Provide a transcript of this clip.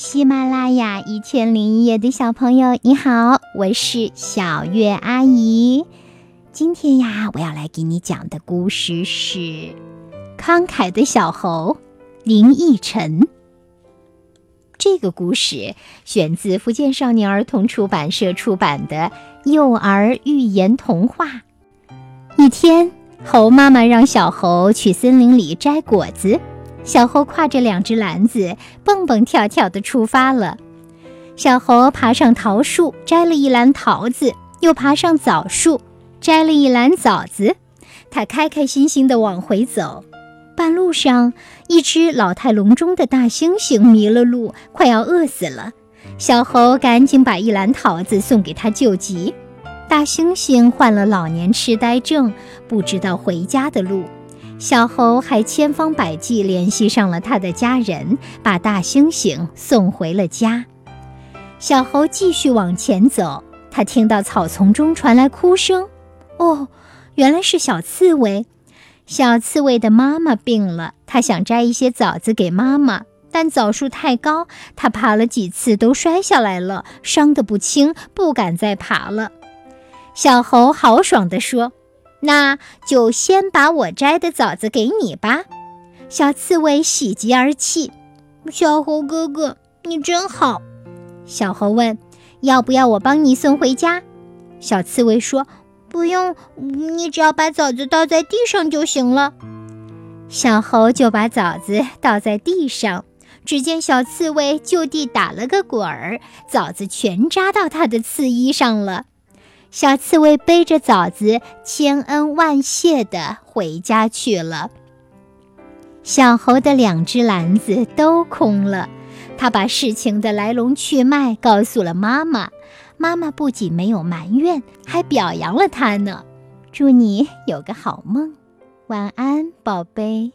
喜马拉雅1001夜的小朋友你好，我是小月阿姨。今天呀，我要来给你讲的故事是《慷慨的小猴》，林奕晨。这个故事选自福建少年儿童出版社出版的《幼儿寓言童话》。一天，猴妈妈让小猴去森林里摘果子，小猴挎着2只篮子，蹦蹦跳跳地出发了。小猴爬上桃树，摘了一篮桃子，又爬上枣树，摘了一篮枣子。他开开心心地往回走。半路上，一只老态龙钟的大猩猩迷了路，快要饿死了。小猴赶紧把一篮桃子送给他救急。大猩猩患了老年痴呆症，不知道回家的路。小猴还千方百计联系上了他的家人，把大猩猩送回了家。小猴继续往前走，他听到草丛中传来哭声。哦，原来是小刺猬。小刺猬的妈妈病了，他想摘一些枣子给妈妈，但枣树太高，他爬了几次都摔下来了，伤得不轻，不敢再爬了。小猴豪爽地说，那就先把我摘的枣子给你吧。小刺猬喜极而泣，小猴哥哥，你真好。小猴问，要不要我帮你送回家？小刺猬说，不用，你只要把枣子倒在地上就行了。小猴就把枣子倒在地上，只见小刺猬就地打了个滚儿，枣子全扎到他的刺衣上了。小刺猬背着枣子，千恩万谢地回家去了。小猴的2只篮子都空了，他把事情的来龙去脉告诉了妈妈。妈妈不仅没有埋怨，还表扬了他呢。祝你有个好梦，晚安，宝贝。